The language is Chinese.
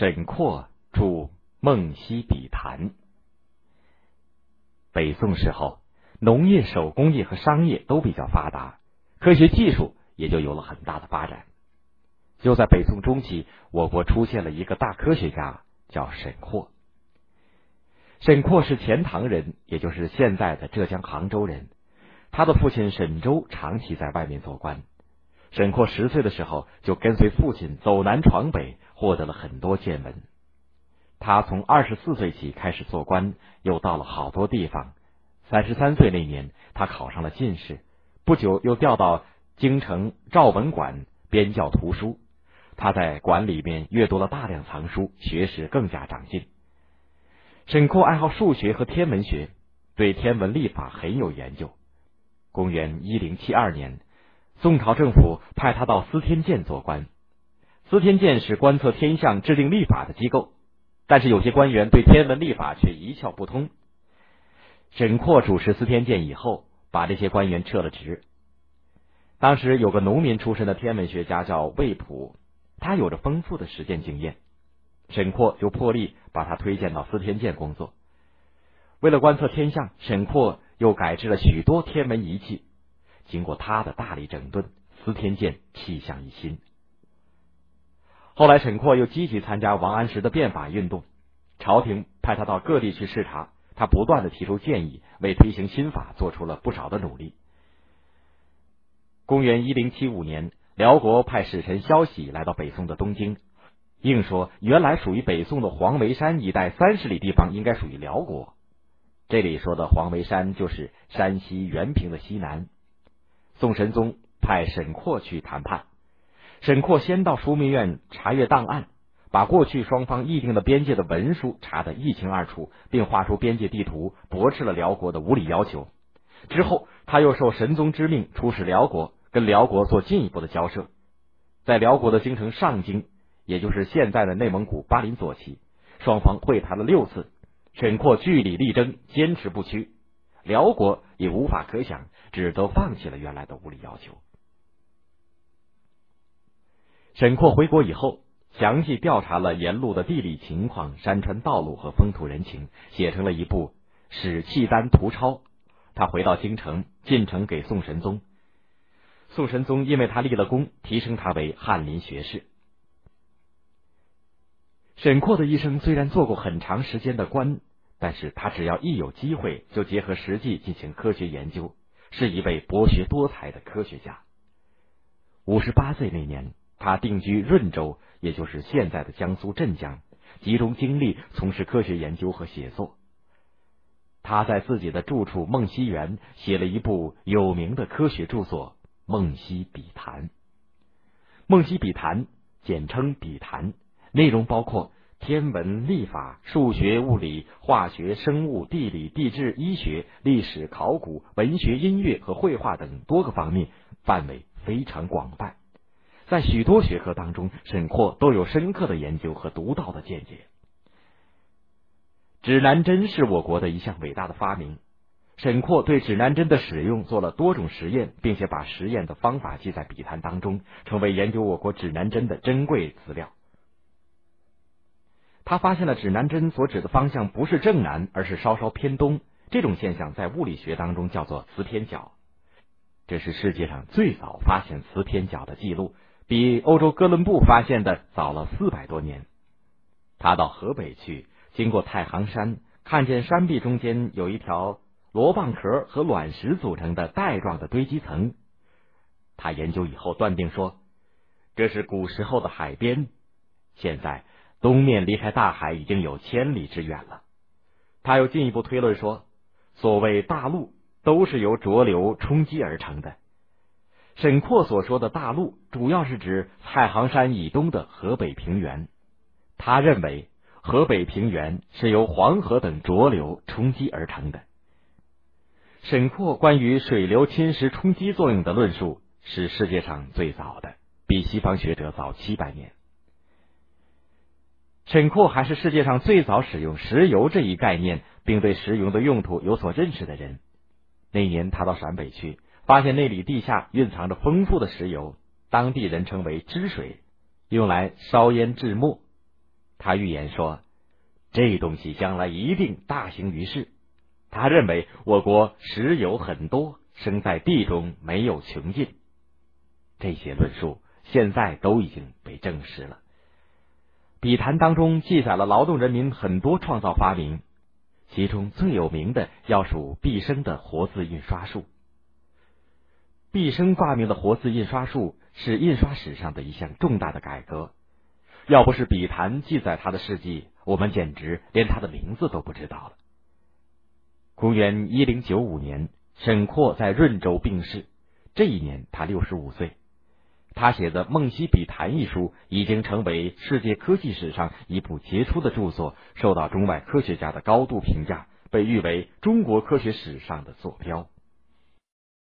沈括著《梦溪笔谈》。北宋时候，农业、手工业和商业都比较发达，科学技术也就有了很大的发展。就在北宋中期，我国出现了一个大科学家，叫沈括。沈括是钱塘人，也就是现在的浙江杭州人。他的父亲沈周长期在外面做官。沈括10岁的时候就跟随父亲走南闯北，获得了很多见闻。他从24岁起开始做官，又到了好多地方。33岁那年，他考上了进士，不久又调到京城照文馆编校图书。他在馆里面阅读了大量藏书，学识更加长进。沈括爱好数学和天文学，对天文历法很有研究。公元1072年，宋朝政府派他到司天监做官。司天监是观测天象、制定历法的机构，但是有些官员对天文历法却一窍不通。沈括主持司天监以后，把这些官员撤了职。当时有个农民出身的天文学家叫魏普，他有着丰富的实践经验，沈括就破例把他推荐到司天监工作。为了观测天象，沈括又改制了许多天文仪器。经过他的大力整顿，司天监气象一新。后来沈括又积极参加王安石的变法运动，朝廷派他到各地去视察，他不断的提出建议，为推行新法做出了不少的努力。公元1075年，辽国派使臣萧喜来到北宋的东京，硬说原来属于北宋的黄维山一带30里地方应该属于辽国。这里说的黄维山就是山西原平的西南。宋神宗派沈括去谈判，沈括先到枢密院查阅档案，把过去双方议定的边界的文书查得一清二楚，并画出边界地图，驳斥了辽国的无理要求。之后他又受神宗之命出使辽国，跟辽国做进一步的交涉。在辽国的京城上京，也就是现在的内蒙古巴林左旗，双方会谈了6次。沈括据理力争，坚持不屈，辽国也无法可想，只得放弃了原来的无理要求。沈括回国以后，详细调查了沿路的地理情况、山川道路和风土人情，写成了一部《史契丹图抄》。他回到京城，进呈给宋神宗。宋神宗因为他立了功，提升他为翰林学士。沈括的一生虽然做过很长时间的官，但是他只要一有机会，就结合实际进行科学研究，是一位博学多才的科学家。58岁那年，他定居润州，也就是现在的江苏镇江，集中精力从事科学研究和写作。他在自己的住处梦溪园写了一部有名的科学著作《梦溪笔谈》。《梦溪笔谈》简称《笔谈》，内容包括天文、历法、数学、物理、化学、生物、地理、地质、医学、历史、考古、文学、音乐和绘画等多个方面，范围非常广泛。在许多学科当中，沈括都有深刻的研究和独到的见解。指南针是我国的一项伟大的发明，沈括对指南针的使用做了多种实验，并且把实验的方法记在笔谈当中，成为研究我国指南针的珍贵资料。他发现了指南针所指的方向不是正南，而是稍稍偏东，这种现象在物理学当中叫做磁偏角。这是世界上最早发现磁偏角的记录，比欧洲哥伦布发现的早了400多年。他到河北去，经过太行山，看见山壁中间有一条罗蚌壳和卵石组成的带状的堆积层。他研究以后断定说，这是古时候的海边，现在东面离开大海已经有1000里之远了。他又进一步推论说，所谓大陆都是由浊流冲击而成的。沈括所说的大陆主要是指太行山以东的河北平原。他认为河北平原是由黄河等浊流冲击而成的。沈括关于水流侵蚀冲击作用的论述是世界上最早的，比西方学者早700年。沈括还是世界上最早使用石油这一概念，并对石油的用途有所认识的人。那年他到陕北去，发现那里地下蕴藏着丰富的石油，当地人称为“汁水”，用来烧烟制墨。他预言说，这东西将来一定大行于世。他认为我国石油很多，生在地中没有穷尽。这些论述现在都已经被证实了。笔谈当中记载了劳动人民很多创造发明，其中最有名的要数毕升的活字印刷术。毕升挂名的活字印刷术是印刷史上的一项重大的改革，要不是笔谈记载他的事迹，我们简直连他的名字都不知道了。公元1095年，沈括在润州病逝，这一年他65岁。他写的《梦溪笔谈》一书已经成为世界科技史上一部杰出的著作，受到中外科学家的高度评价，被誉为中国科学史上的坐标。